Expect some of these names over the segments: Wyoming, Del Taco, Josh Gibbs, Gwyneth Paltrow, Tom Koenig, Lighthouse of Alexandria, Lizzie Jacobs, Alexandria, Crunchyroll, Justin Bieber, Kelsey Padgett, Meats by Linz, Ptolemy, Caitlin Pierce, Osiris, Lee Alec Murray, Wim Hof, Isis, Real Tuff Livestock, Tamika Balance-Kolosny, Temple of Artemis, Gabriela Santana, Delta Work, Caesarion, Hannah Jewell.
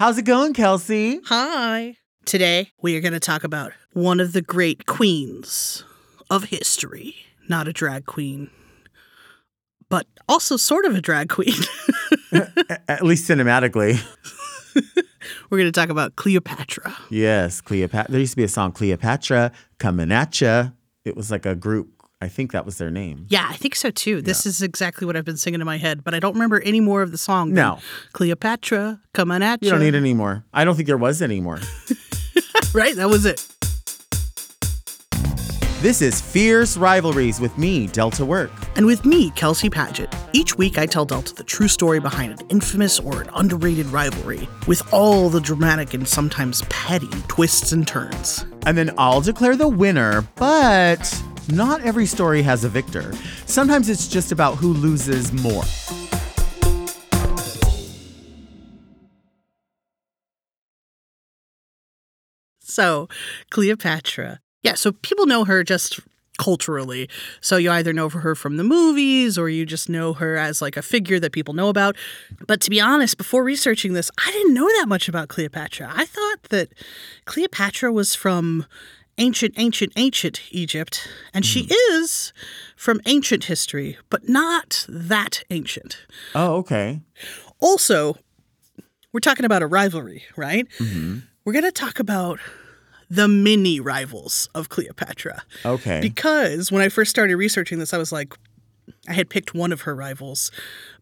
How's it going, Kelsey? Hi. Today, we are going to talk about one of the great queens of history. Not a drag queen, but also sort of a drag queen. At least cinematically. We're going to talk about Cleopatra. Yes, Cleopatra. There used to be a song, Cleopatra, Comin' At Ya. It was like a group. I think that was their name. Yeah, I think so, too. This is exactly what I've been singing in my head, but I don't remember any more of the song. No. Cleopatra, Comin' At Ya. You don't need any more. I don't think there was any more. Right? That was it. This is Fierce Rivalries with me, Delta Work. And with me, Kelsey Padgett. Each week, I tell Delta the true story behind an infamous or an underrated rivalry with all the dramatic and sometimes petty twists and turns. And then I'll declare the winner, but not every story has a victor. Sometimes it's just about who loses more. So, Cleopatra. Yeah, so people know her just culturally. So you either know her from the movies or you just know her as like a figure that people know about. But to be honest, before researching this, I didn't know that much about Cleopatra. I thought that Cleopatra was from ancient Egypt. And she is from ancient history, but not that ancient. Oh, okay. Also, we're talking about a rivalry, right? Mm-hmm. We're going to talk about the mini rivals of Cleopatra. Okay. Because when I first started researching this, I was like, I had picked one of her rivals.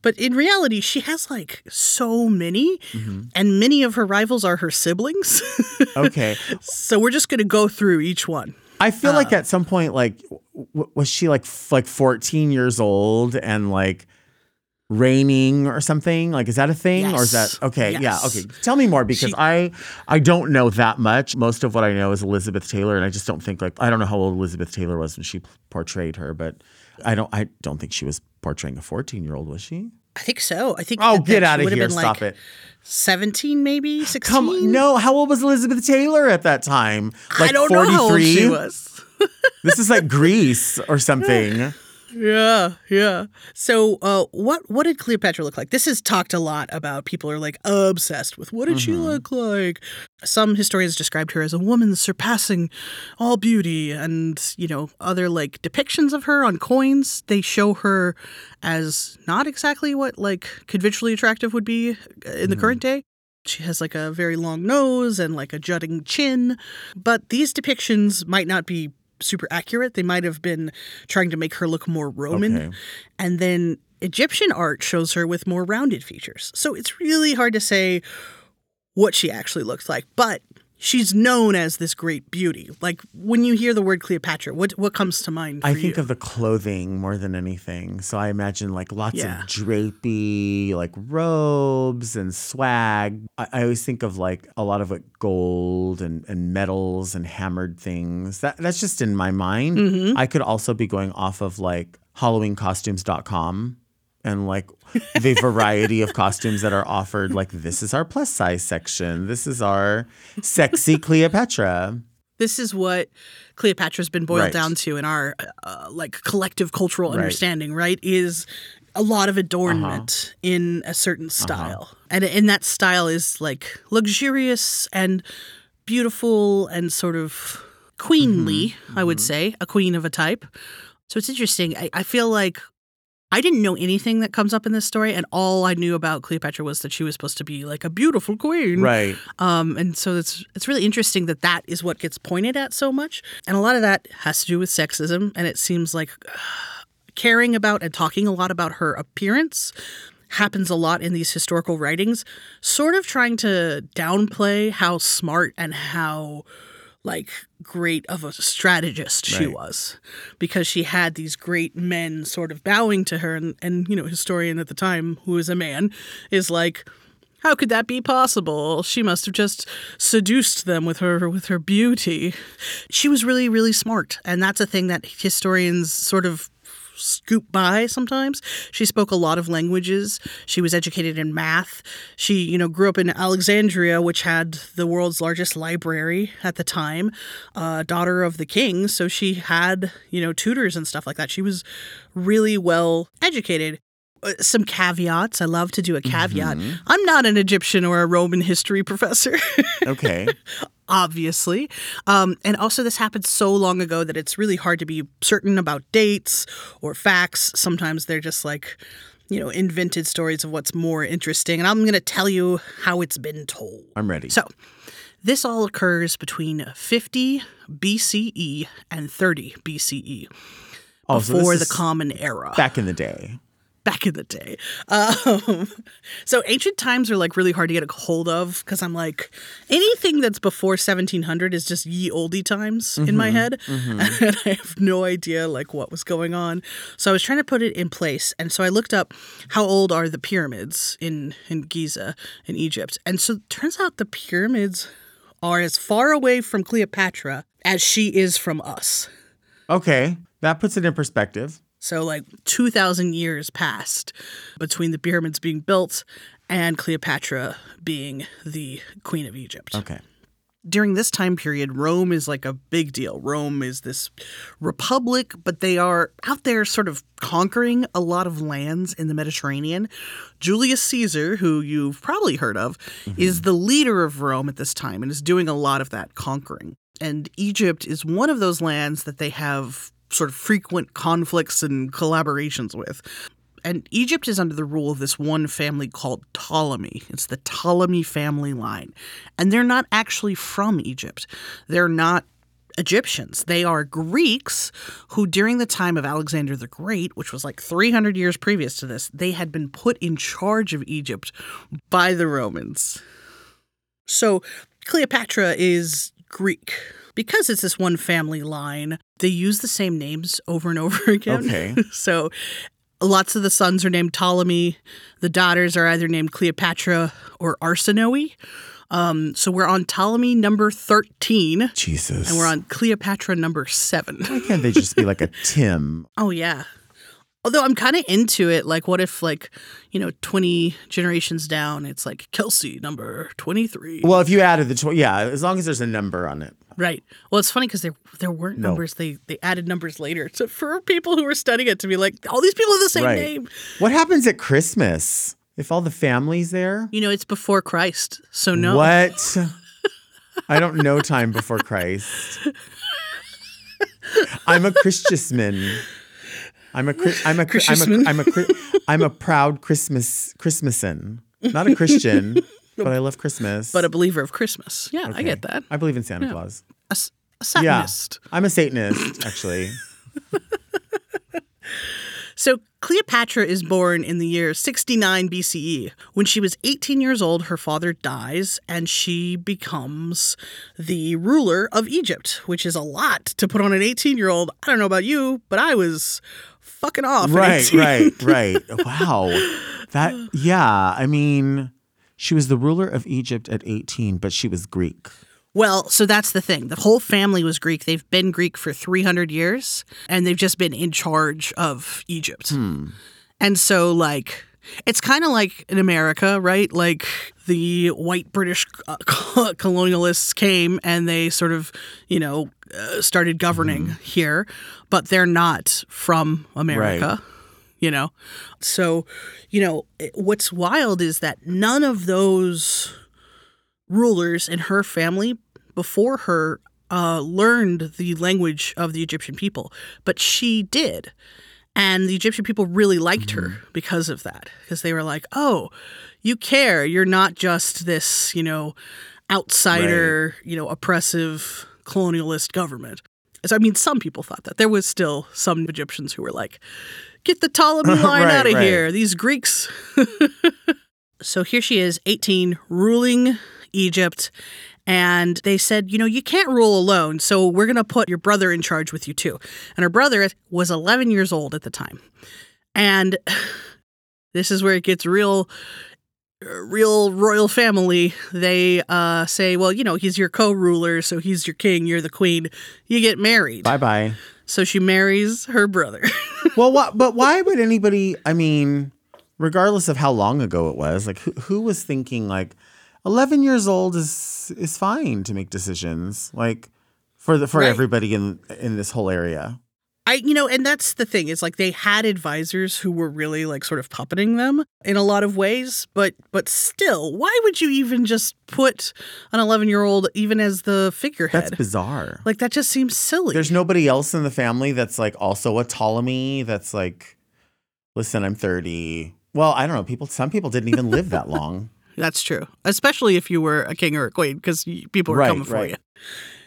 But in reality, she has like so many, and many of her rivals are her siblings. Okay. So we're just going to go through each one. I feel like at some point, like, was she like 14 years old and like reigning or something? Like, is that a thing? Yes. Or is that okay? Yes. Yeah. Okay. Tell me more, because I don't know that much. Most of what I know is Elizabeth Taylor, and I just don't think, like, I don't know how old Elizabeth Taylor was when she portrayed her, but I don't think she was portraying a 14-year-old, was she? I think so. I think. Oh, get out of here! Stop it. 17, maybe 16. No. How old was Elizabeth Taylor at that time? Like, I don't 43? Know how old she was. This is like Greece or something. Yeah, yeah. So what did Cleopatra look like? This is talked a lot about. People are like obsessed with what did she look like? Some historians described her as a woman surpassing all beauty, and, you know, other like depictions of her on coins. They show her as not exactly what like conventionally attractive would be in the current day. She has like a very long nose and like a jutting chin. But these depictions might not be super accurate. They might have been trying to make her look more Roman. Okay. And then Egyptian art shows her with more rounded features. So it's really hard to say what she actually looks like. But she's known as this great beauty. Like, when you hear the word Cleopatra, what comes to mind for you? I think of the clothing more than anything. So I imagine like lots of drapey, like robes and swag. I always think of like a lot of like gold and metals and hammered things. That's just in my mind. Mm-hmm. I could also be going off of like HalloweenCostumes.com. And like the variety of costumes that are offered, like, this is our plus size section. This is our sexy Cleopatra. This is what Cleopatra's been boiled down to in our like collective cultural understanding, right? Is a lot of adornment in a certain style. And that style is like luxurious and beautiful and sort of queenly, I would say, a queen of a type. So it's interesting. I feel like I didn't know anything that comes up in this story, and all I knew about Cleopatra was that she was supposed to be like a beautiful queen. Right. And so it's really interesting that that is what gets pointed at so much. And a lot of that has to do with sexism, and it seems like caring about and talking a lot about her appearance happens a lot in these historical writings, sort of trying to downplay how smart and how like great of a strategist she was, because she had these great men sort of bowing to her. And you know, historian at the time, who is a man, is like, how could that be possible? She must have just seduced them with her beauty. She was really, really smart. And that's a thing that historians sort of scoop by sometimes. She spoke a lot of languages. She was educated in math. She, you know, grew up in Alexandria, which had the world's largest library at the time, daughter of the king. So she had, you know, tutors and stuff like that. She was really well educated. some caveats. I love to do a caveat. Mm-hmm. I'm not an Egyptian or a Roman history professor. Okay. Obviously. And also this happened so long ago that it's really hard to be certain about dates or facts. Sometimes they're just like, you know, invented stories of what's more interesting. And I'm going to tell you how it's been told. I'm ready. So this all occurs between 50 BCE and 30 BCE. Oh, before the Common Era. Back in the day. Back in the day. So ancient times are like really hard to get a hold of because I'm like, anything that's before 1700 is just ye oldie times in my head. Mm-hmm. And I have no idea like what was going on. So I was trying to put it in place. And so I looked up how old are the pyramids in Giza in Egypt. And so it turns out the pyramids are as far away from Cleopatra as she is from us. Okay. That puts it in perspective. So like 2,000 years passed between the pyramids being built and Cleopatra being the queen of Egypt. Okay. During this time period, Rome is like a big deal. Rome is this republic, but they are out there sort of conquering a lot of lands in the Mediterranean. Julius Caesar, who you've probably heard of, is the leader of Rome at this time and is doing a lot of that conquering. And Egypt is one of those lands that they have sort of frequent conflicts and collaborations with. And Egypt is under the rule of this one family called Ptolemy. It's the Ptolemy family line. And they're not actually from Egypt. They're not Egyptians. They are Greeks who during the time of Alexander the Great, which was like 300 years previous to this, they had been put in charge of Egypt by the Romans. So Cleopatra is Greek. Because it's this one family line, they use the same names over and over again. Okay. So lots of the sons are named Ptolemy. The daughters are either named Cleopatra or Arsinoe. So we're on Ptolemy number 13. Jesus. And we're on Cleopatra number 7. Why can't they just be like a Tim? Oh, yeah. Although I'm kind of into it. Like, what if, like, you know, 20 generations down, it's like Kelsey number 23. Well, if you added the 20, yeah, as long as there's a number on it. Right. Well, it's funny because there weren't numbers. They added numbers later to, for people who were studying it to be like, all these people have the same name. What happens at Christmas if all the family's there? You know, it's before Christ, so no. What? I don't know time before Christ. I'm a Christmasman. I'm a proud Christmasin. Not a Christian, but I love Christmas. But a believer of Christmas. Yeah, okay. I get that. I believe in Santa Claus. A Satanist. Yeah, I'm a Satanist, actually. So Cleopatra is born in the year 69 BCE. When she was 18 years old, her father dies and she becomes the ruler of Egypt, which is a lot to put on an 18-year-old. I don't know about you, but I was fucking off. Right. Wow. I mean, she was the ruler of Egypt at 18, but she was Greek. Well, so that's the thing. The whole family was Greek. They've been Greek for 300 years, and they've just been in charge of Egypt. Hmm. And so, like, it's kind of like in America, right? Like, the white British colonialists came, and they sort of, you know, started governing here, but they're not from America. Right. You know? So, you know, what's wild is that none of those rulers in her family before her learned the language of the Egyptian people, but she did. And the Egyptian people really liked her because of that, because they were like, oh, you care. You're not just this, you know, outsider, you know, oppressive colonialist government. So, I mean, some people thought that. There was still some Egyptians who were like, get the Ptolemy line out of here. These Greeks. So here she is, 18, ruling Egypt. And they said, you know, you can't rule alone. So we're going to put your brother in charge with you, too. And her brother was 11 years old at the time. And this is where it gets real royal family. They say, well, you know, he's your co-ruler, so he's your king, you're the queen. You get married. Bye-bye. So she marries her brother. Well, but why would anybody, I mean, regardless of how long ago it was, like, who was thinking, like, 11 years old is fine to make decisions, like, for everybody in this whole area? And that's the thing. It's like they had advisors who were really like sort of puppeting them in a lot of ways. But still, why would you even just put an 11-year-old even as the figurehead? That's bizarre. Like that just seems silly. There's nobody else in the family that's like also a Ptolemy that's like, listen, I'm 30. Well, I don't know. Some people didn't even live that long. That's true. Especially if you were a king or a queen, because people were coming for you.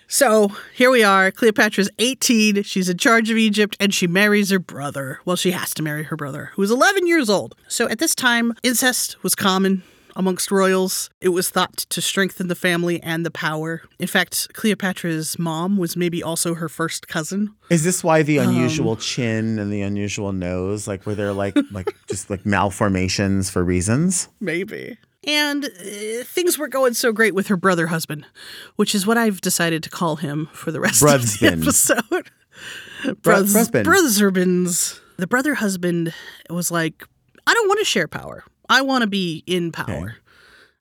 So here we are. Cleopatra's 18. She's in charge of Egypt, and she marries her brother. Well, she has to marry her brother, who is 11 years old. So at this time, incest was common amongst royals. It was thought to strengthen the family and the power. In fact, Cleopatra's mom was maybe also her first cousin. Is this why the unusual chin and the unusual nose? Like, were there just malformations for reasons? Maybe. And things were going so great with her brother husband, which is what I've decided to call him for the rest of the episode. Brothersbins. The brother husband was like, I don't want to share power. I want to be in power. Okay.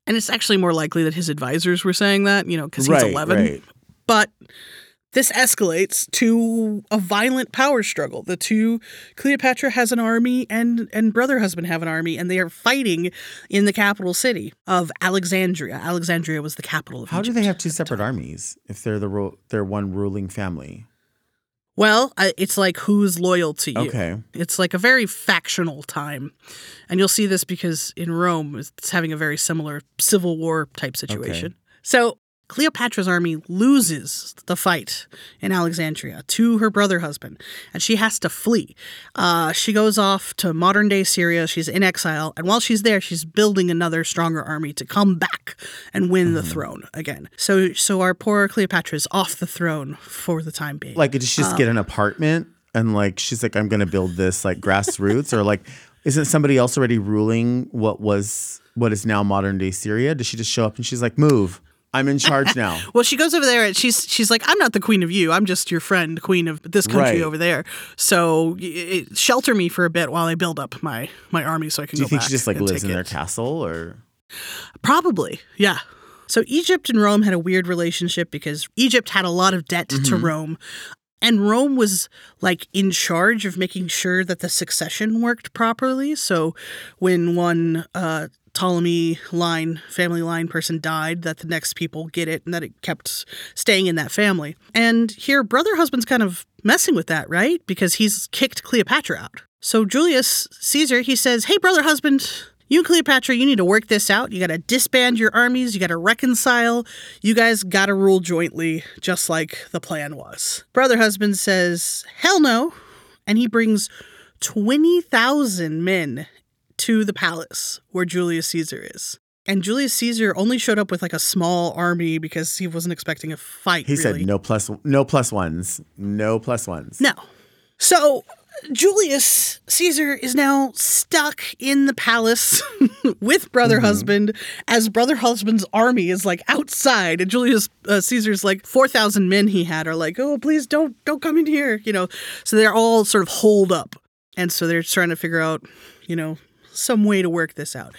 And it's actually more likely that his advisors were saying that, because he's 11. Right. But this escalates to a violent power struggle. Cleopatra has an army and brother husband have an army, and they are fighting in the capital city of Alexandria. Alexandria was the capital of Egypt. How do they have two separate armies if they're they're one ruling family? Well, it's like who's loyal to you. Okay. It's like a very factional time. And you'll see this because in Rome, it's having a very similar civil war type situation. Okay. So Cleopatra's army loses the fight in Alexandria to her brother husband, and she has to flee. She goes off to modern-day Syria. She's in exile, and while she's there, she's building another stronger army to come back and win the throne again. So our poor Cleopatra's off the throne for the time being. Like, did she just get an apartment? And, she's like, I'm going to build this, grassroots? Or, isn't somebody else already ruling what is now modern-day Syria? Does she just show up and she's like, move? I'm in charge now. Well, she goes over there and she's like, I'm not the queen of you. I'm just your friend, queen of this country over there. So shelter me for a bit while I build up my army so I can go back. Do you think she just lives in their castle or? Probably, yeah. So Egypt and Rome had a weird relationship because Egypt had a lot of debt to Rome. And Rome was in charge of making sure that the succession worked properly. So when one Ptolemy family line person died, that the next people get it and that it kept staying in that family. And here, brother husband's kind of messing with that, right? Because he's kicked Cleopatra out. So Julius Caesar, he says, hey, brother husband, you and Cleopatra, you need to work this out. You got to disband your armies. You got to reconcile. You guys got to rule jointly, just like the plan was. Brother husband says, hell no. And he brings 20,000 men to the palace where Julius Caesar is. And Julius Caesar only showed up with a small army because he wasn't expecting a fight. He said no plus ones. No. So Julius Caesar is now stuck in the palace with brother husband as brother husband's army is outside. And Julius Caesar's 4,000 men he had are oh, please don't come in here. So they're all sort of holed up. And so they're trying to figure out, some way to work this out.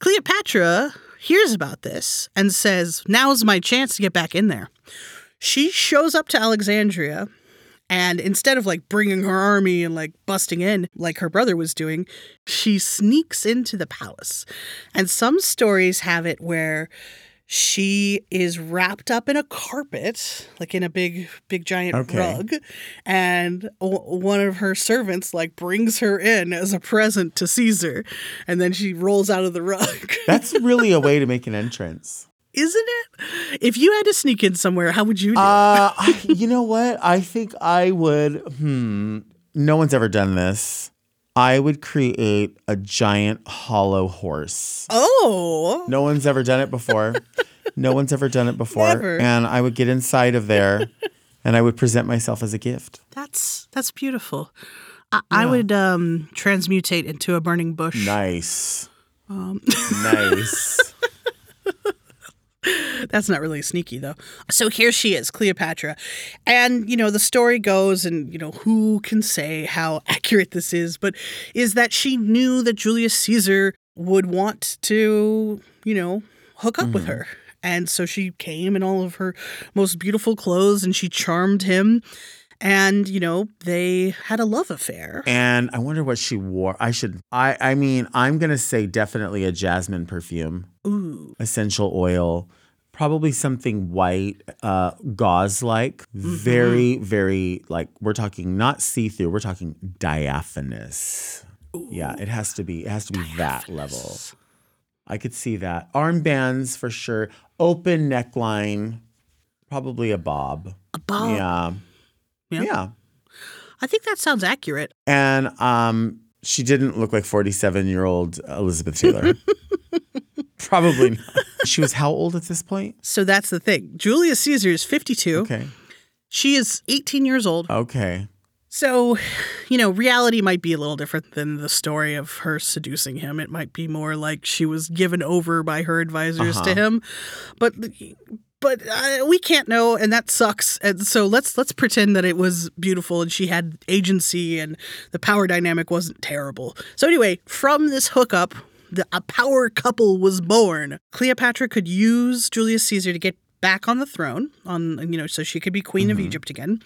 Cleopatra hears about this and says, now's my chance to get back in there. She shows up to Alexandria, and instead of bringing her army and busting in like her brother was doing, she sneaks into the palace. And some stories have it where she is wrapped up in a carpet, in a big giant rug, and one of her servants brings her in as a present to Caesar, and then she rolls out of the rug. That's really a way to make an entrance. Isn't it? If you had to sneak in somewhere, how would you do it? You know what? I think I would, no one's ever done this. I would create a giant hollow horse. Oh. No one's ever done it before. Never. And I would get inside of there and I would present myself as a gift. That's beautiful. I would transmutate into a burning bush. Nice. Nice. That's not really sneaky, though. So here she is, Cleopatra. And, the story goes, and, who can say how accurate this is, but is that she knew that Julius Caesar would want to, hook up with her. And so she came in all of her most beautiful clothes, and she charmed him. And, you know, they had a love affair. And I wonder what she wore. I mean, I'm going to say definitely a jasmine perfume. Ooh. Essential oil. Probably something white, gauze-like. Mm-hmm. Very, very, like, we're talking not see-through. We're talking diaphanous. Ooh. Yeah, it has to be diaphanous. That level. I could see that. Armbands for sure. Open neckline. Probably a bob. A bob? Yeah. Yeah. Yeah. I think that sounds accurate. And she didn't look like 47-year-old Elizabeth Taylor. Probably not. She was how old at this point? So that's the thing. Julius Caesar is 52. Okay. She is 18 years old. Okay. So, you know, reality might be a little different than the story of her seducing him. It might be more like she was given over by her advisors to him. But we can't know, and that sucks. And so let's pretend that it was beautiful and she had agency and the power dynamic wasn't terrible. So anyway, from this hookup, a power couple was born. Cleopatra could use Julius Caesar to get back on the throne, so she could be queen of Egypt again.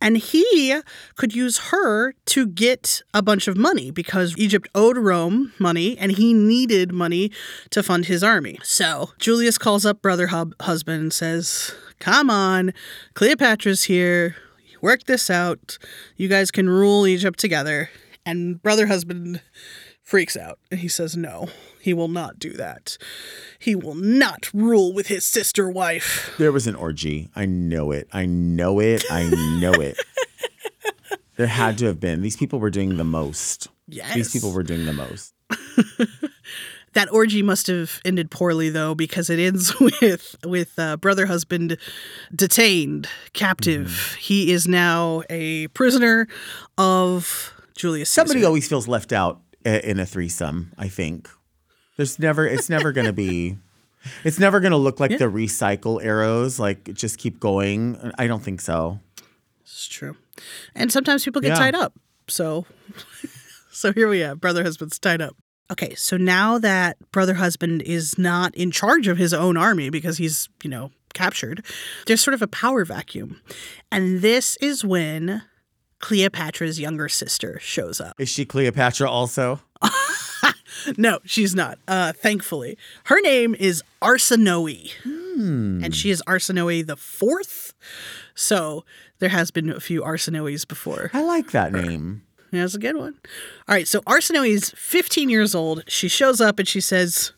And he could use her to get a bunch of money because Egypt owed Rome money and he needed money to fund his army. So Julius calls up brother husband and says, come on, Cleopatra's here. Work this out. You guys can rule Egypt together. And brother husband freaks out. And he says, no, he will not do that. He will not rule with his sister wife. There was an orgy. I know it. There had to have been. These people were doing the most. Yes. That orgy must have ended poorly, though, because it ends with brother husband detained, captive. Mm-hmm. He is now a prisoner of Julius Caesar. Somebody always feels left out in a threesome, I think. It's never going to look like the recycle arrows, like just keep going. I don't think so. It's true. And sometimes people get tied up. So here we have brother husband's tied up. Okay, so now that brother husband is not in charge of his own army because he's, captured, there's sort of a power vacuum. And this is when Cleopatra's younger sister shows up. Is she Cleopatra also? No, she's not. Thankfully. Her name is Arsinoe. Hmm. And she is Arsinoe the Fourth. So there has been a few Arsinoes before. I like that name. Yeah, it's a good one. All right. So Arsinoe is 15 years old. She shows up and she says,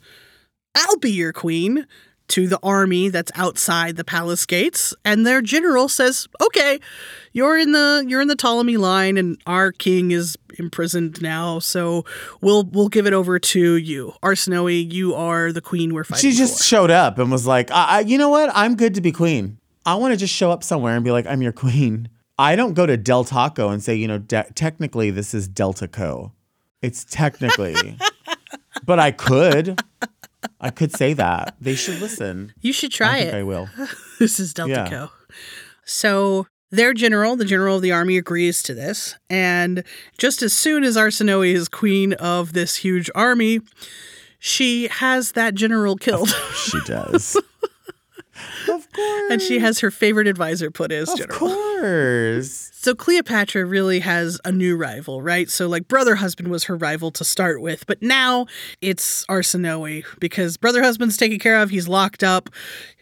I'll be your queen, to the army that's outside the palace gates, and their general says, okay, you're in the Ptolemy line and our king is imprisoned now, so we'll give it over to you. Arsinoe, you are the queen we're fighting for. She just showed up and was like, you know what? I'm good to be queen. I want to just show up somewhere and be like, I'm your queen. I don't go to Del Taco and say, technically this is Delta Co. It's technically, but I could say that. They should listen. You should try it. I think I will. This is Delta Co. So their general, the general of the army, agrees to this. And just as soon as Arsinoe is queen of this huge army, she has that general killed. She does. Of course. And she has her favorite advisor put as general. Of course. So Cleopatra really has a new rival, right? So like brother husband was her rival to start with, but now it's Arsinoe because brother husband's taken care of. He's locked up.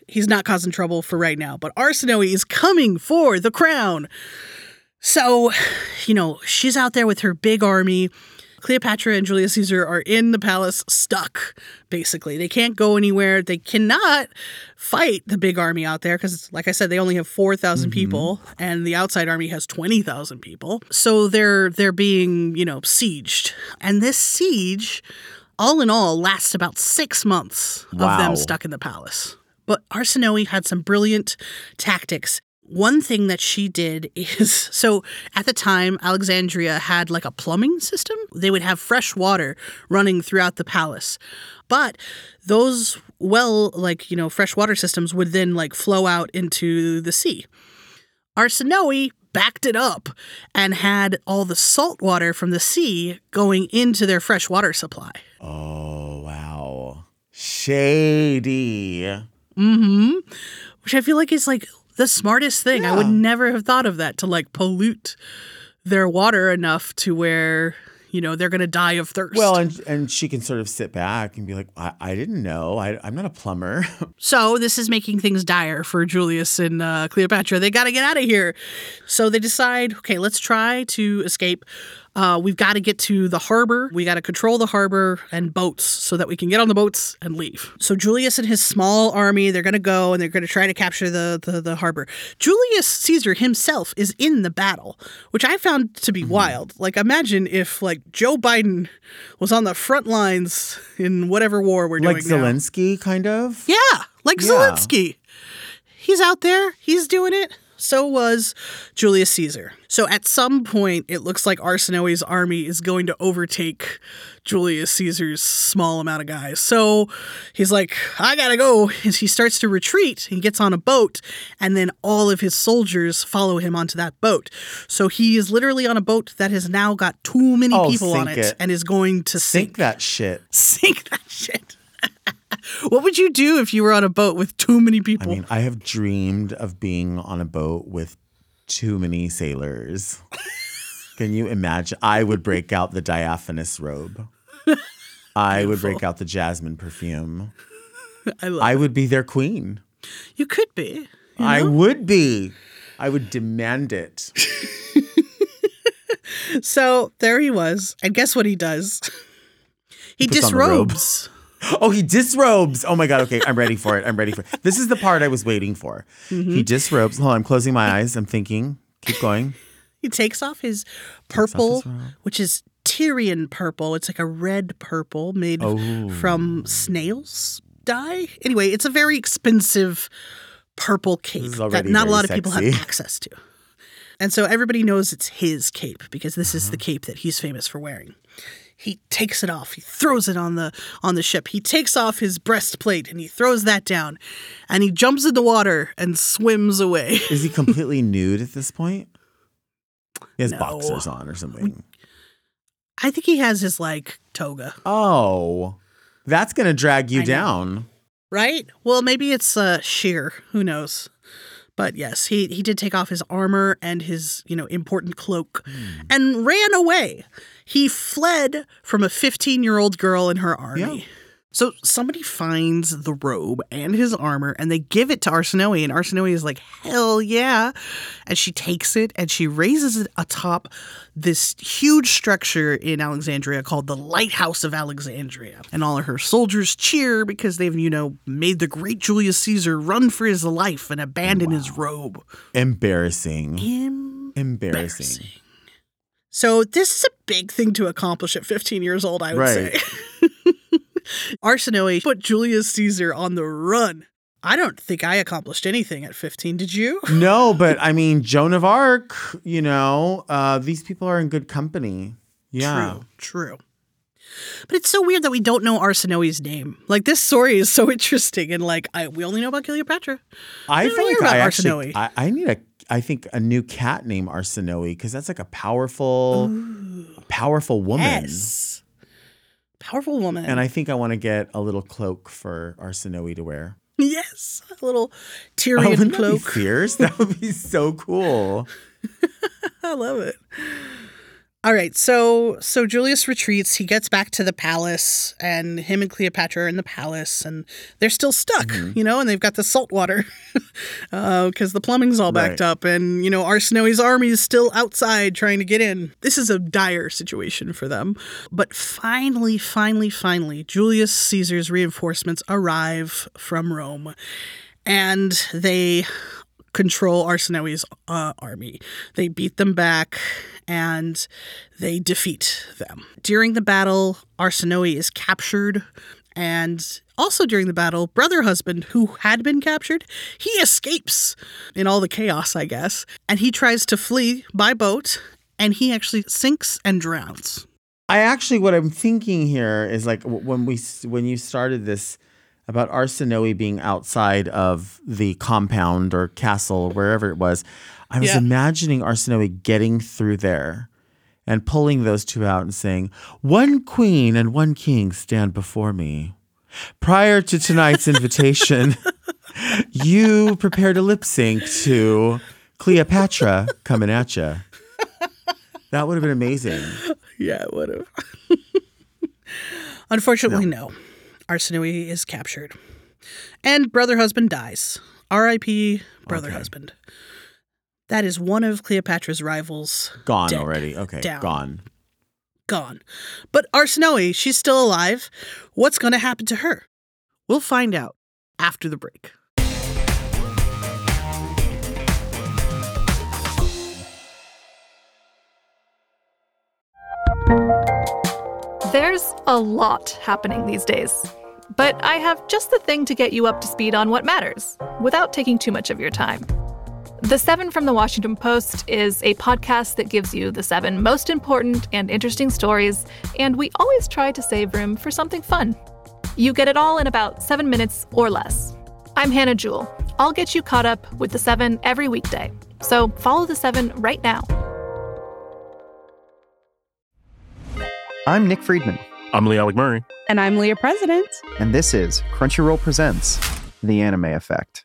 He's not causing trouble for right now, but Arsinoe is coming for the crown. So, she's out there with her big army. Cleopatra and Julius Caesar are in the palace, stuck, basically. They can't go anywhere. They cannot fight the big army out there because, like I said, they only have 4,000 people, and the outside army has 20,000 people. So they're being, sieged. And this siege, all in all, lasts about 6 months of them stuck in the palace. But Arsinoe had some brilliant tactics. One thing that she did is, so at the time, Alexandria had like a plumbing system. They would have fresh water running throughout the palace. But those fresh water systems would then like flow out into the sea. Arsinoe backed it up and had all the salt water from the sea going into their fresh water supply. Oh, wow. Shady. Mm-hmm. Which I feel like is like the smartest thing. Yeah. I would never have thought of that, to like pollute their water enough to where, you know, they're going to die of thirst. Well, and she can sort of sit back and be like, I didn't know. I'm not a plumber. So this is making things dire for Julius and Cleopatra. They got to get out of here. So they decide, okay, let's try to escape. We've got to get to the harbor. We got to control the harbor and boats so that we can get on the boats and leave. So Julius and his small army, they're going to go and they're going to try to capture the harbor. Julius Caesar himself is in the battle, which I found to be wild. Like, imagine if like Joe Biden was on the front lines in whatever war we're doing now. Like Zelensky, kind of? Yeah, like Zelensky. He's out there. He's doing it. So was Julius Caesar. So at some point, it looks like Arsinoe's army is going to overtake Julius Caesar's small amount of guys. So he's like, I gotta go. And he starts to retreat. He gets on a boat, and then all of his soldiers follow him onto that boat. So he is literally on a boat that has now got too many people on it and is going to sink. Sink that shit. Sink that shit. What would you do if you were on a boat with too many people? I mean, I have dreamed of being on a boat with too many sailors. Can you imagine? I would break out the diaphanous robe. I would break out the jasmine perfume. I would be their queen. You could be. You know? I would be. I would demand it. So there he was. And guess what he does? He disrobes. Oh, he disrobes. Oh, my God. Okay, I'm ready for it. This is the part I was waiting for. Mm-hmm. He disrobes. Hold on, I'm closing my eyes. I'm thinking. Keep going. He takes off his purple, which is Tyrian purple. It's like a red purple made from snails dye. Anyway, it's a very expensive purple cape that not a lot of people have access to. And so everybody knows it's his cape because this is the cape that he's famous for wearing. He takes it off. He throws it on the ship. He takes off his breastplate and he throws that down. And he jumps in the water and swims away. Is he completely nude at this point? He has boxers on or something. I think he has his, like, toga. Oh. That's going to drag you down. Right? Well, maybe it's sheer. Who knows? But yes, he did take off his armor and his, you know, important cloak and ran away. He fled from a 15-year-old girl in her army. Yeah. So somebody finds the robe and his armor, and they give it to Arsinoe, and Arsinoe is like, hell yeah. And she takes it, and she raises it atop this huge structure in Alexandria called the Lighthouse of Alexandria. And all of her soldiers cheer because they've, you know, made the great Julius Caesar run for his life and abandon his robe. Embarrassing. So this is a big thing to accomplish at 15 years old, I would say. Arsinoe put Julius Caesar on the run. I don't think I accomplished anything at 15, did you? No, but I mean, Joan of Arc, you know, these people are in good company. Yeah. True. But it's so weird that we don't know Arsinoe's name. Like, this story is so interesting, and like, we only know about Cleopatra. I feel like I actually, I need I think a new cat named Arsinoe, because that's like a powerful, powerful woman. Yes. Powerful woman. And I think I want to get a little cloak for Arsinoe to wear. Yes, a little Tyrian cloak. Wouldn't that be fierce? That would be so cool. I love it. All right, so Julius retreats. He gets back to the palace, and him and Cleopatra are in the palace, and they're still stuck, you know, and they've got the salt water because the plumbing's all backed up, and, you know, Arsinoe's army is still outside trying to get in. This is a dire situation for them. But finally, Julius Caesar's reinforcements arrive from Rome, and they control Arsinoe's army. They beat them back, and they defeat them. During the battle, Arsinoe is captured, and also during the battle, brother husband, who had been captured, he escapes in all the chaos, I guess, and he tries to flee by boat, and he actually sinks and drowns. What I'm thinking here is, like, when you started this about Arsinoe being outside of the compound or castle, wherever it was, I was imagining Arsinoe getting through there and pulling those two out and saying, "One queen and one king stand before me. Prior to tonight's invitation, You prepared a lip sync to Cleopatra coming at you. That would have been amazing. Yeah, it would have. Unfortunately, no. Arsinoe is captured. And brother husband dies. R.I.P. brother husband. That is one of Cleopatra's rivals. Gone already. Okay, down. Gone. But Arsinoe, she's still alive. What's going to happen to her? We'll find out after the break. There's a lot happening these days, but I have just the thing to get you up to speed on what matters without taking too much of your time. The 7 from the Washington Post is a podcast that gives you the 7 most important and interesting stories, and we always try to save room for something fun. You get it all in about 7 minutes or less. I'm Hannah Jewell. I'll get you caught up with the 7 every weekday. So follow the 7 right now. I'm Nick Friedman. I'm Lee Alec Murray. And I'm Leah President. And this is Crunchyroll Presents The Anime Effect.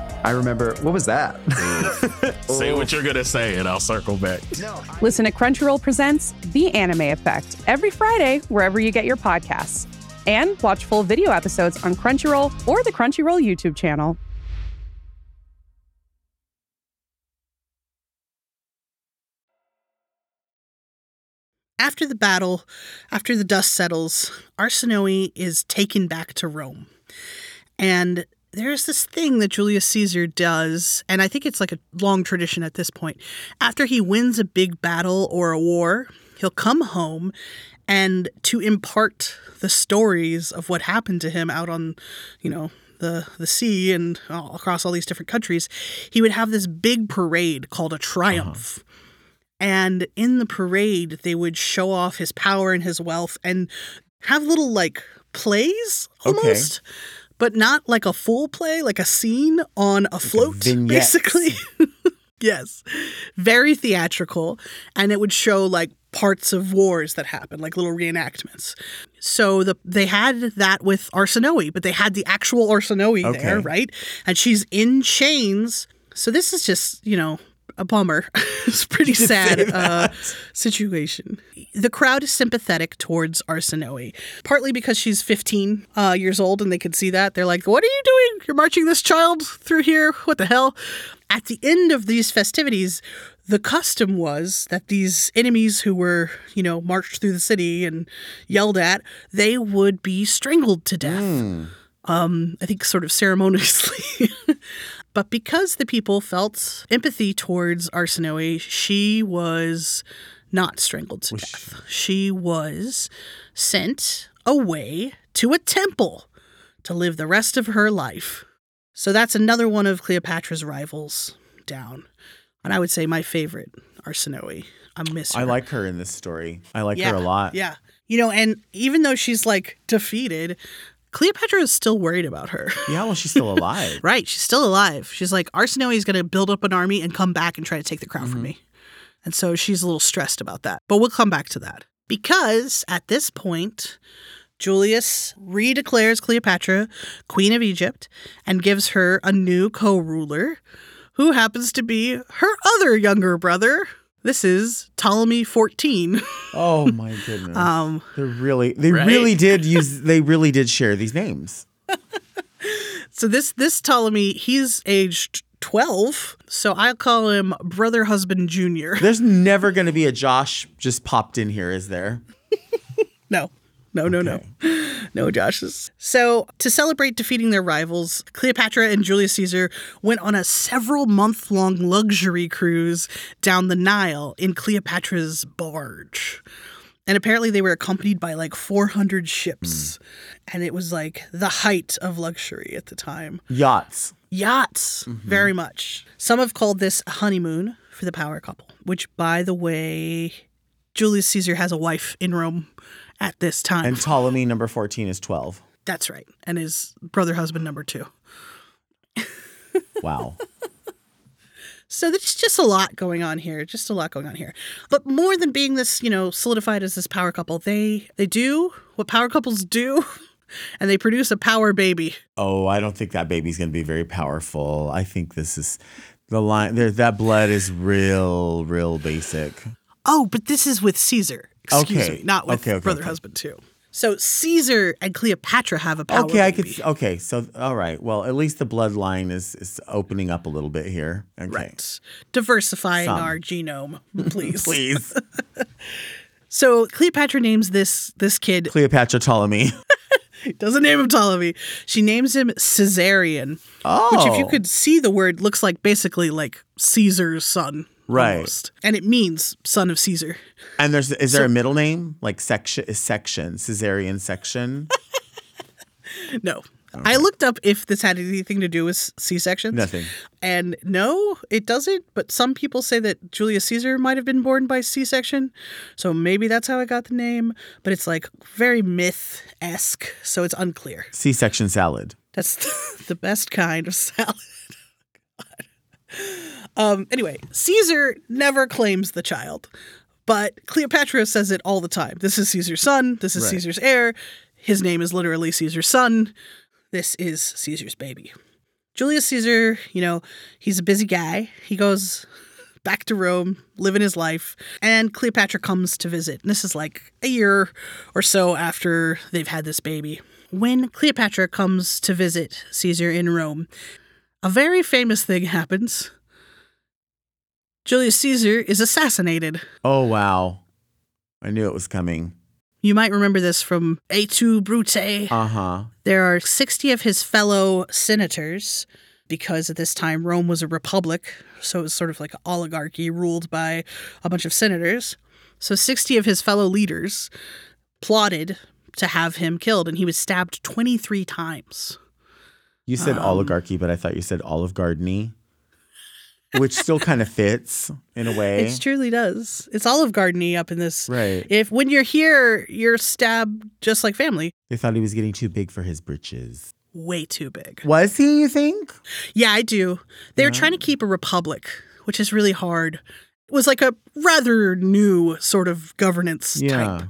I remember, what was that? Say what you're going to say and I'll circle back. Listen to Crunchyroll Presents The Anime Effect every Friday, wherever you get your podcasts. And watch full video episodes on Crunchyroll or the Crunchyroll YouTube channel. After the battle, after the dust settles, Arsinoe is taken back to Rome. And there's this thing that Julius Caesar does, and I think it's like a long tradition at this point. After he wins a big battle or a war, he'll come home and to impart the stories of what happened to him out on, the sea and across all these different countries, he would have this big parade called a triumph. Uh-huh. And in the parade, they would show off his power and his wealth and have little, plays almost. Okay. But not like a full play, like a scene on a float, basically. Yes. Very theatrical. And it would show parts of wars that happened, little reenactments. So they had that with Arsinoe, but they had the actual Arsinoe there, right? And she's in chains. So this is just, a bummer. It's a pretty sad situation. The crowd is sympathetic towards Arsinoe, partly because she's 15 years old and they could see that. They're like, what are you doing? You're marching this child through here? What the hell? At the end of these festivities, the custom was that these enemies who were, marched through the city and yelled at, they would be strangled to death. I think sort of ceremoniously. But because the people felt empathy towards Arsinoe, she was not strangled to death. She was sent away to a temple to live the rest of her life. So that's another one of Cleopatra's rivals down. And I would say my favorite, Arsinoe. I miss her. I like her in this story. I like her a lot. Yeah. And even though she's defeated, Cleopatra is still worried about her. Yeah, well, she's still alive. Right, she's still alive. She's like, Arsinoe is going to build up an army and come back and try to take the crown from me. And so she's a little stressed about that. But we'll come back to that. Because at this point, Julius redeclares Cleopatra queen of Egypt and gives her a new co-ruler who happens to be her other younger brother. This is Ptolemy 14. Oh my goodness! They really did share these names. So this Ptolemy, he's aged 12. So I'll call him brother husband junior. There's never going to be a Josh just popped in here, is there? No, Joshes. So to celebrate defeating their rivals, Cleopatra and Julius Caesar went on a several-month-long luxury cruise down the Nile in Cleopatra's barge. And apparently they were accompanied by 400 ships. And it was the height of luxury at the time. Yachts. Very much. Some have called this a honeymoon. for the power couple, which, by the way, Julius Caesar has a wife in Rome at this time. And Ptolemy number 14 is 12. That's right. And his brother husband number 2. Wow. So there's just a lot going on here, But more than being this, you know, solidified as this power couple, they do what power couples do, and they produce a power baby. Oh, I don't think that baby's going to be very powerful. I think this is the line there. That blood is real basic. Oh, but this is with Caesar. Excuse me, not with brother-husband too. So Caesar and Cleopatra have a power baby. So all right. Well, at least the bloodline is opening up a little bit here. Okay. Right. Diversifying our genome, please. Please. So Cleopatra names this kid Cleopatra Ptolemy. Doesn't name him Ptolemy. She names him Caesarion. Oh. Which, if you could see the word, looks like basically like Caesar's son. Right. Almost. And it means son of Caesar. And is there a middle name? Like section, Caesarion section? No. Right. I looked up if this had anything to do with C-sections. Nothing. And no, it doesn't. But some people say that Julius Caesar might have been born by C-section. So maybe that's how I got the name. But it's like very myth-esque. So it's unclear. C-section salad. That's the best kind of salad. God. Anyway, Caesar never claims the child, but Cleopatra says it all the time. This is Caesar's son. This is Caesar's heir. His name is literally Caesar's son. This is Caesar's baby. Julius Caesar, you know, he's a busy guy. He goes back to Rome, living his life, and Cleopatra comes to visit. And this is like a year or so after they've had this baby. When Cleopatra comes to visit Caesar in Rome, a very famous thing happens. Julius Caesar is assassinated. Oh, wow. I knew it was coming. You might remember this from Et tu, Brute. Uh-huh. There are 60 of his fellow senators, because at this time Rome was a republic, so it was sort of like an oligarchy ruled by a bunch of senators. So 60 of his fellow leaders plotted to have him killed, and he was stabbed 23 times. You said oligarchy, but I thought you said Olive Garden-y. Which still kind of fits in a way. It truly does. It's Olive Garden-y up in this. Right. If when you're here, you're stabbed just like family. They thought he was getting too big for his britches. Way too big. Was he, you think? Yeah, I do. They were trying to keep a republic, which is really hard. It was like a rather new sort of governance type.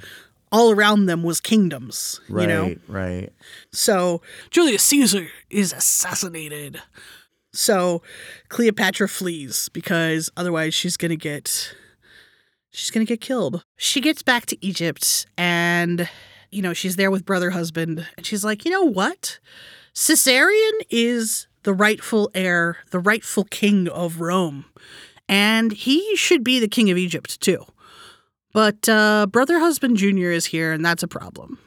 All around them was kingdoms, you know? Right. So Julius Caesar is assassinated. So Cleopatra flees because otherwise she's going to get killed. She gets back to Egypt and, you know, she's there with brother-husband. And she's like, you know what? Caesarion is the rightful heir, the rightful king of Rome. And he should be the king of Egypt, too. But brother-husband Jr. is here, and that's a problem.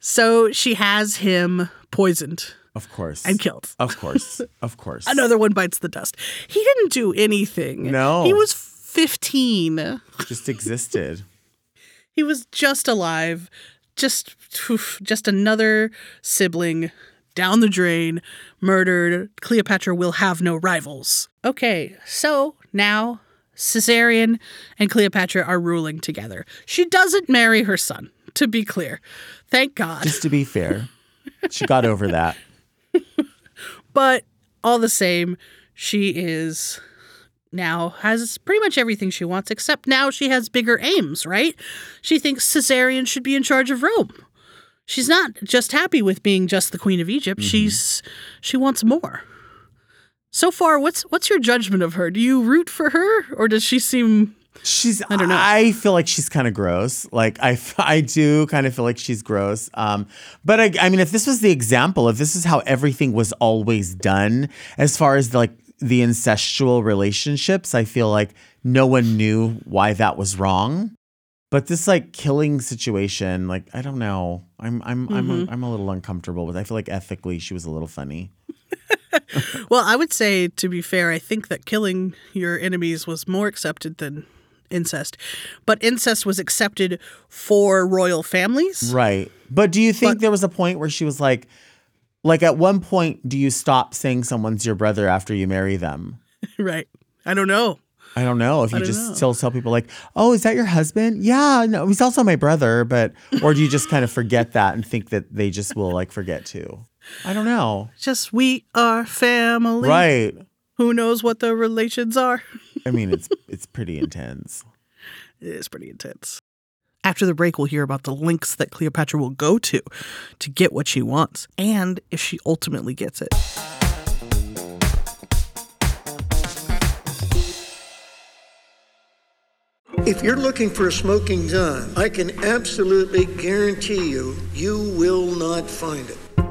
So she has him poisoned. Of course. And killed. Of course. Of course. Another one bites the dust. He didn't do anything. No. He was 15. Just existed. He was just alive. Just another sibling down the drain, murdered. Cleopatra will have no rivals. Okay, so now Caesarion and Cleopatra are ruling together. She doesn't marry her son, to be clear. Thank God. Just to be fair. She got over that. But all the same, she is now has pretty much everything she wants, except now she has bigger aims, right? She thinks Caesarion should be in charge of Rome. She's not just happy with being just the queen of Egypt. Mm-hmm. She wants more. So far, what's your judgment of her? Do you root for her, or does she seem... I don't know. I feel like she's kind of gross. Like I do kind of feel like she's gross. But I mean, if this was the example, if this is how everything was always done, as far as like the incestual relationships, I feel like no one knew why that was wrong. But this like killing situation, like I don't know. I'm a little uncomfortable with. I feel like ethically, she was a little funny. Well, I would say, to be fair, I think that killing your enemies was more accepted than incest. But incest was accepted for royal families. Right. But do you think there was a point where she was like at one point, do you stop saying someone's your brother after you marry them? Right. I don't know. I don't know if you just still tell people like, oh, is that your husband? Yeah, no, he's also my brother. But, or do you just kind of forget that and think that they just will like forget too? I don't know. Just we are family. Right. Who knows what the relations are? I mean, it's pretty intense. It is pretty intense. After the break, we'll hear about the lengths that Cleopatra will go to get what she wants and if she ultimately gets it. If you're looking for a smoking gun, I can absolutely guarantee you, you will not find it.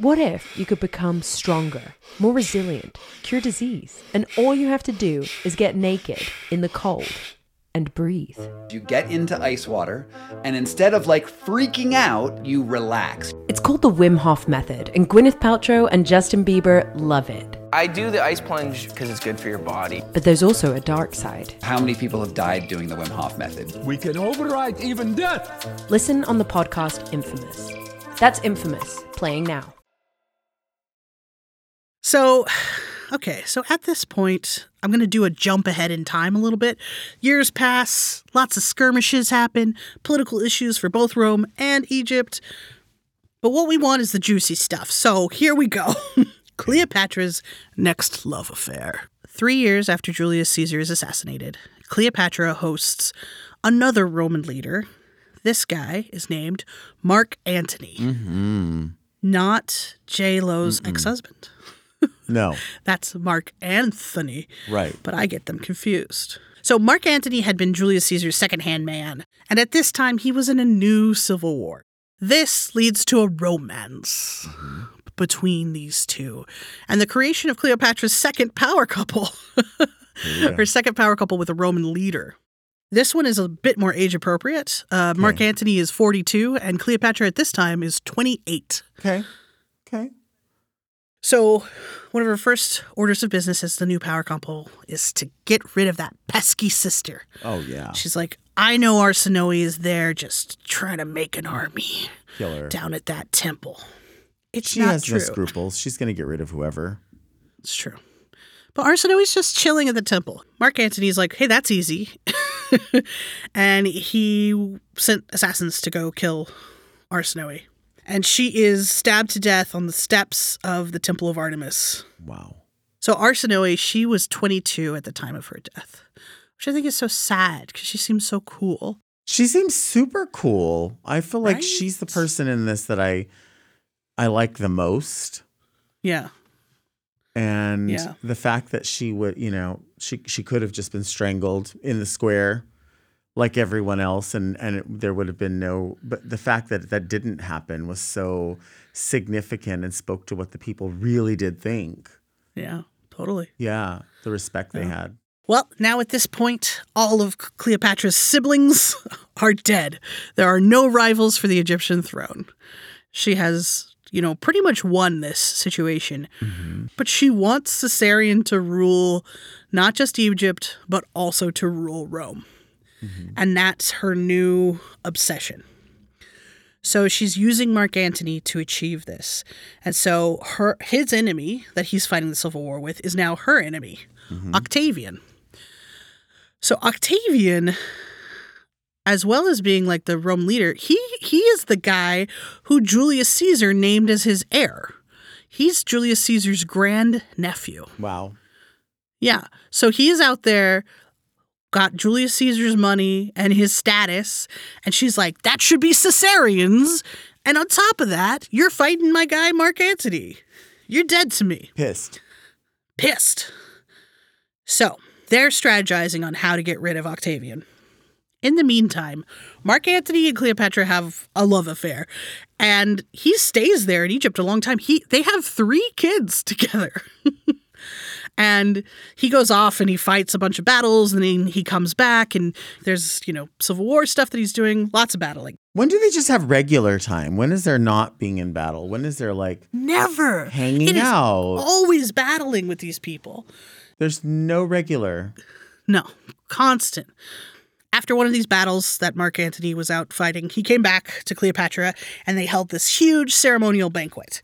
What if you could become stronger, more resilient, cure disease, and all you have to do is get naked in the cold and breathe? You get into ice water, and instead of like freaking out, you relax. It's called the Wim Hof Method, and Gwyneth Paltrow and Justin Bieber love it. I do the ice plunge because it's good for your body. But there's also a dark side. How many people have died doing the Wim Hof Method? We can override even death. Listen on the podcast Infamous. That's Infamous, playing now. So at this point, I'm going to do a jump ahead in time a little bit. Years pass, lots of skirmishes happen, political issues for both Rome and Egypt. But what we want is the juicy stuff. So here we go. Cleopatra's next love affair. 3 years after Julius Caesar is assassinated, Cleopatra hosts another Roman leader. This guy is named Mark Antony. Mm-hmm. Not J-Lo's ex-husband. No. That's Mark Antony. Right. But I get them confused. So Mark Antony had been Julius Caesar's second-hand man, and at this time he was in a new civil war. This leads to a romance between these two and the creation of Cleopatra's second power couple. Yeah. Her second power couple with a Roman leader. This one is a bit more age-appropriate. Mark Antony is 42, and Cleopatra at this time is 28. Okay. So one of her first orders of business as the new power couple is to get rid of that pesky sister. Oh, yeah. She's like, I know Arsinoe is there just trying to make an army down at that temple. She has no scruples. She's going to get rid of whoever. It's true. But Arsinoe is just chilling at the temple. Mark Antony's like, hey, that's easy. And he sent assassins to go kill Arsinoe. And she is stabbed to death on the steps of the Temple of Artemis. Wow. So Arsinoe, she was 22 at the time of her death, which I think is so sad because she seems so cool. She seems super cool. I feel like she's the person in this that I like the most. Yeah. And the fact that she would, she could have just been strangled in the square like everyone else, and there would have been no, but the fact that that didn't happen was so significant and spoke to what the people really did think. Yeah, totally. Yeah, the respect they had. Well, now at this point, all of Cleopatra's siblings are dead. There are no rivals for the Egyptian throne. She has, pretty much won this situation. Mm-hmm. But she wants Caesarion to rule not just Egypt, but also to rule Rome. Mm-hmm. And that's her new obsession. So she's using Mark Antony to achieve this. And so his enemy that he's fighting the civil war with is now her enemy, Octavian. So Octavian, as well as being like the Rome leader, he is the guy who Julius Caesar named as his heir. He's Julius Caesar's grand nephew. Wow. Yeah. So he is out there, got Julius Caesar's money and his status, and she's like, that should be Caesarion's, and on top of that, you're fighting my guy Mark Antony. You're dead to me. Pissed. So, they're strategizing on how to get rid of Octavian. In the meantime, Mark Antony and Cleopatra have a love affair, and he stays there in Egypt a long time. They have 3 kids together. And he goes off and he fights a bunch of battles, and then he comes back, and there's, you know, Civil War stuff that he's doing, lots of battling. When do they just have regular time? When is there not being in battle? When is there, like, never hanging out? Always battling with these people. There's no regular. No, constant. After one of these battles that Mark Antony was out fighting, he came back to Cleopatra, and they held this huge ceremonial banquet.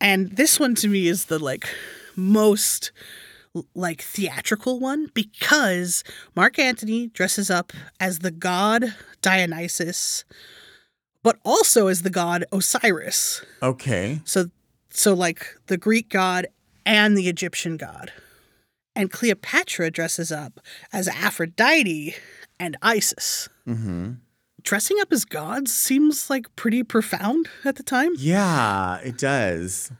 And this one, to me, is the, like, most... like theatrical one, because Mark Antony dresses up as the god Dionysus, but also as the god Osiris. Okay. So like the Greek god and the Egyptian god. And Cleopatra dresses up as Aphrodite and Isis. Mm-hmm. Dressing up as gods seems like pretty profound at the time. Yeah, it does.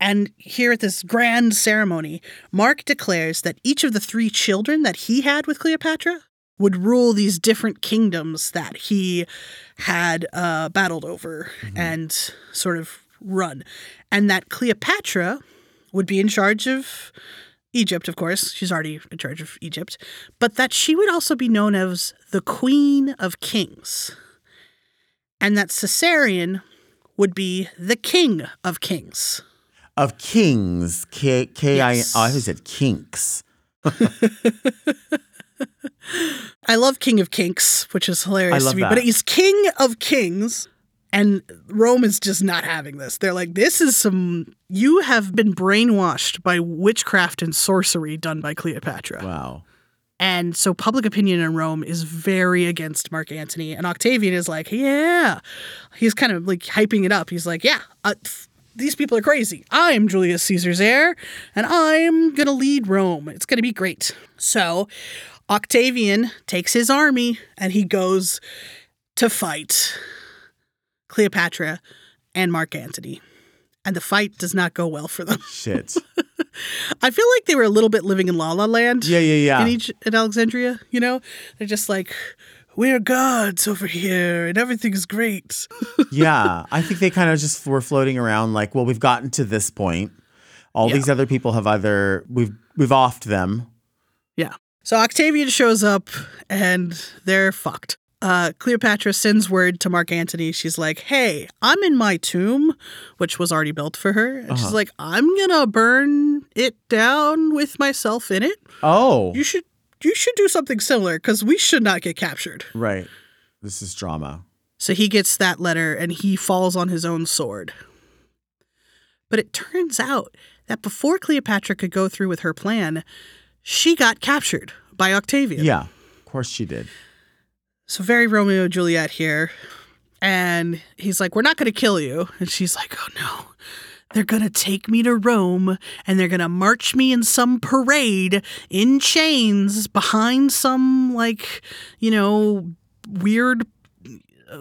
And here at this grand ceremony, Mark declares that each of the three children that he had with Cleopatra would rule these different kingdoms that he had battled over mm-hmm. and sort of run. And that Cleopatra would be in charge of Egypt, of course. She's already in charge of Egypt. But that she would also be known as the Queen of Kings. And that Caesarion would be the King of Kings. Of kings, K-I-N, oh, I said kinks. I love King of Kinks, which is hilarious to me, that. But he's King of Kings, and Rome is just not having this. They're like, this is some, you have been brainwashed by witchcraft and sorcery done by Cleopatra. Wow. And so public opinion in Rome is very against Mark Antony, and Octavian is like, yeah. He's kind of like hyping it up. He's like, yeah, these people are crazy. I'm Julius Caesar's heir, and I'm going to lead Rome. It's going to be great. So Octavian takes his army, and he goes to fight Cleopatra and Mark Antony. And the fight does not go well for them. Shit. I feel like they were a little bit living in La La Land. Yeah. In Alexandria, you know? They're just like... we're gods over here, and everything's great. Yeah, I think they kind of just were floating around like, well, we've gotten to this point. All these other people have either, we've offed them. Yeah. So Octavian shows up, and they're fucked. Cleopatra sends word to Mark Antony. She's like, hey, I'm in my tomb, which was already built for her. And she's like, I'm going to burn it down with myself in it. Oh. You should do something similar, because we should not get captured. Right. This is drama. So he gets that letter, and he falls on his own sword. But it turns out that before Cleopatra could go through with her plan, she got captured by Octavian. Yeah, of course she did. So very Romeo and Juliet here. And he's like, we're not going to kill you. And she's like, oh, no. They're going to take me to Rome, and they're going to march me in some parade in chains behind some, like, you know, weird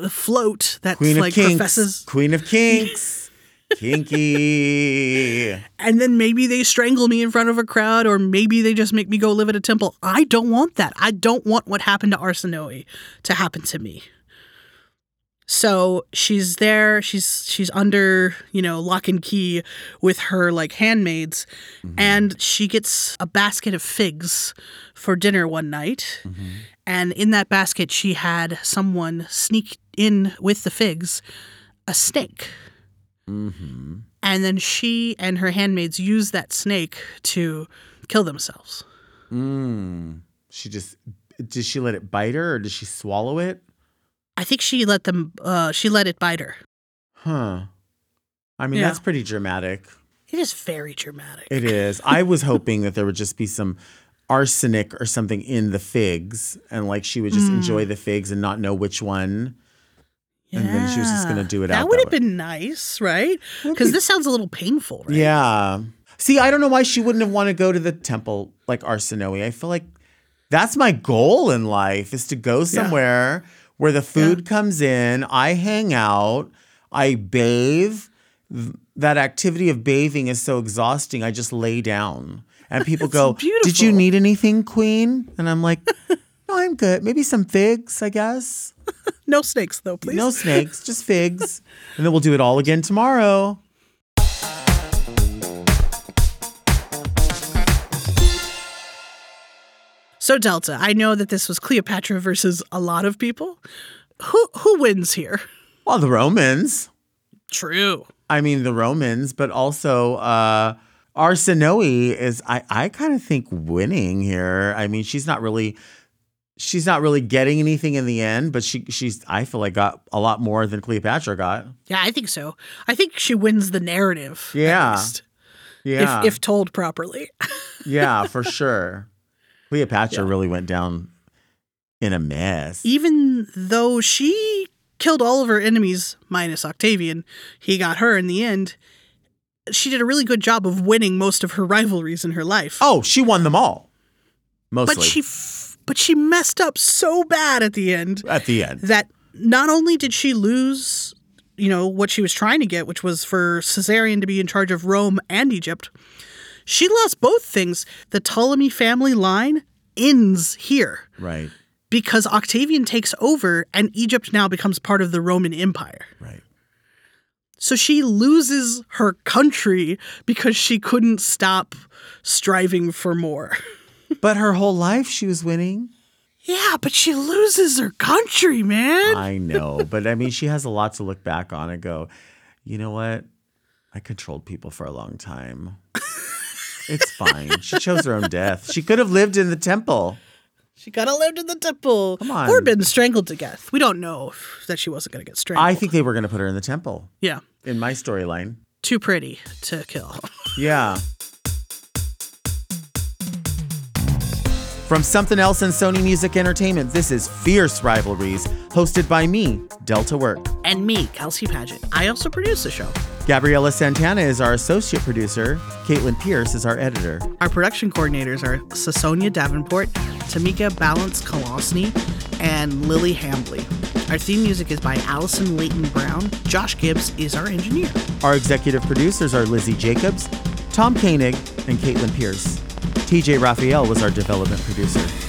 float that's Queen like of professes. Queen of Kinks. Kinky. And then maybe they strangle me in front of a crowd, or maybe they just make me go live at a temple. I don't want that. I don't want what happened to Arsinoe to happen to me. So she's there, she's under, you know, lock and key with her, like, handmaids, mm-hmm. and she gets a basket of figs for dinner one night, mm-hmm. and in that basket she had someone sneak in with the figs a snake. Mm-hmm. And then she and her handmaids use that snake to kill themselves. Mm. She just, did she let it bite her, or did she swallow it? I think she let it bite her. Huh. I mean, that's pretty dramatic. It is very dramatic. It is. I was hoping that there would just be some arsenic or something in the figs, and like she would just enjoy the figs and not know which one. Yeah. And then she was just going to do it out. That would have been nice, right? Because this sounds a little painful, right? Yeah. See, I don't know why she wouldn't have wanted to go to the temple like Arsinoe. I feel like that's my goal in life, is to go somewhere... where the food comes in, I hang out, I bathe. That activity of bathing is so exhausting. I just lay down. And people go, beautiful. Did you need anything, Queen? And I'm like, no, I'm good. Maybe some figs, I guess. No snakes, though, please. No snakes, just figs. And then we'll do it all again tomorrow. So Delta, I know that this was Cleopatra versus a lot of people. Who wins here? Well, the Romans. True. I mean, the Romans, but also Arsinoe is, I kind of think, winning here. I mean, she's not really getting anything in the end, but she's I feel like got a lot more than Cleopatra got. Yeah, I think so. I think she wins the narrative. Yeah. Next, yeah. If told properly. Yeah, for sure. Cleopatra really went down in a mess. Even though she killed all of her enemies, minus Octavian, he got her in the end. She did a really good job of winning most of her rivalries in her life. Oh, she won them all. Mostly. But she messed up so bad at the end. At the end. That not only did she lose, you know, what she was trying to get, which was for Caesarion to be in charge of Rome and Egypt, she lost both things. The Ptolemy family line ends here. Right. Because Octavian takes over and Egypt now becomes part of the Roman Empire. Right. So she loses her country because she couldn't stop striving for more. But her whole life she was winning. Yeah, but she loses her country, man. I know. But I mean, she has a lot to look back on and go, you know what? I controlled people for a long time. It's fine. She chose her own death. She could have lived in the temple. She could have lived in the temple. Come on. Or been strangled to death. We don't know that she wasn't going to get strangled. I think they were going to put her in the temple. Yeah. In my storyline. Too pretty to kill. Yeah. From Something Else and Sony Music Entertainment, this is Fierce Rivalries, hosted by me, Delta Work. And me, Kelsey Padgett. I also produce the show. Gabriela Santana is our associate producer. Caitlin Pierce is our editor. Our production coordinators are Sasonia Davenport, Tamika Balance-Kolosny, and Lily Hambly. Our theme music is by Allison Leighton Brown. Josh Gibbs is our engineer. Our executive producers are Lizzie Jacobs, Tom Koenig, and Caitlin Pierce. TJ Raphael was our development producer.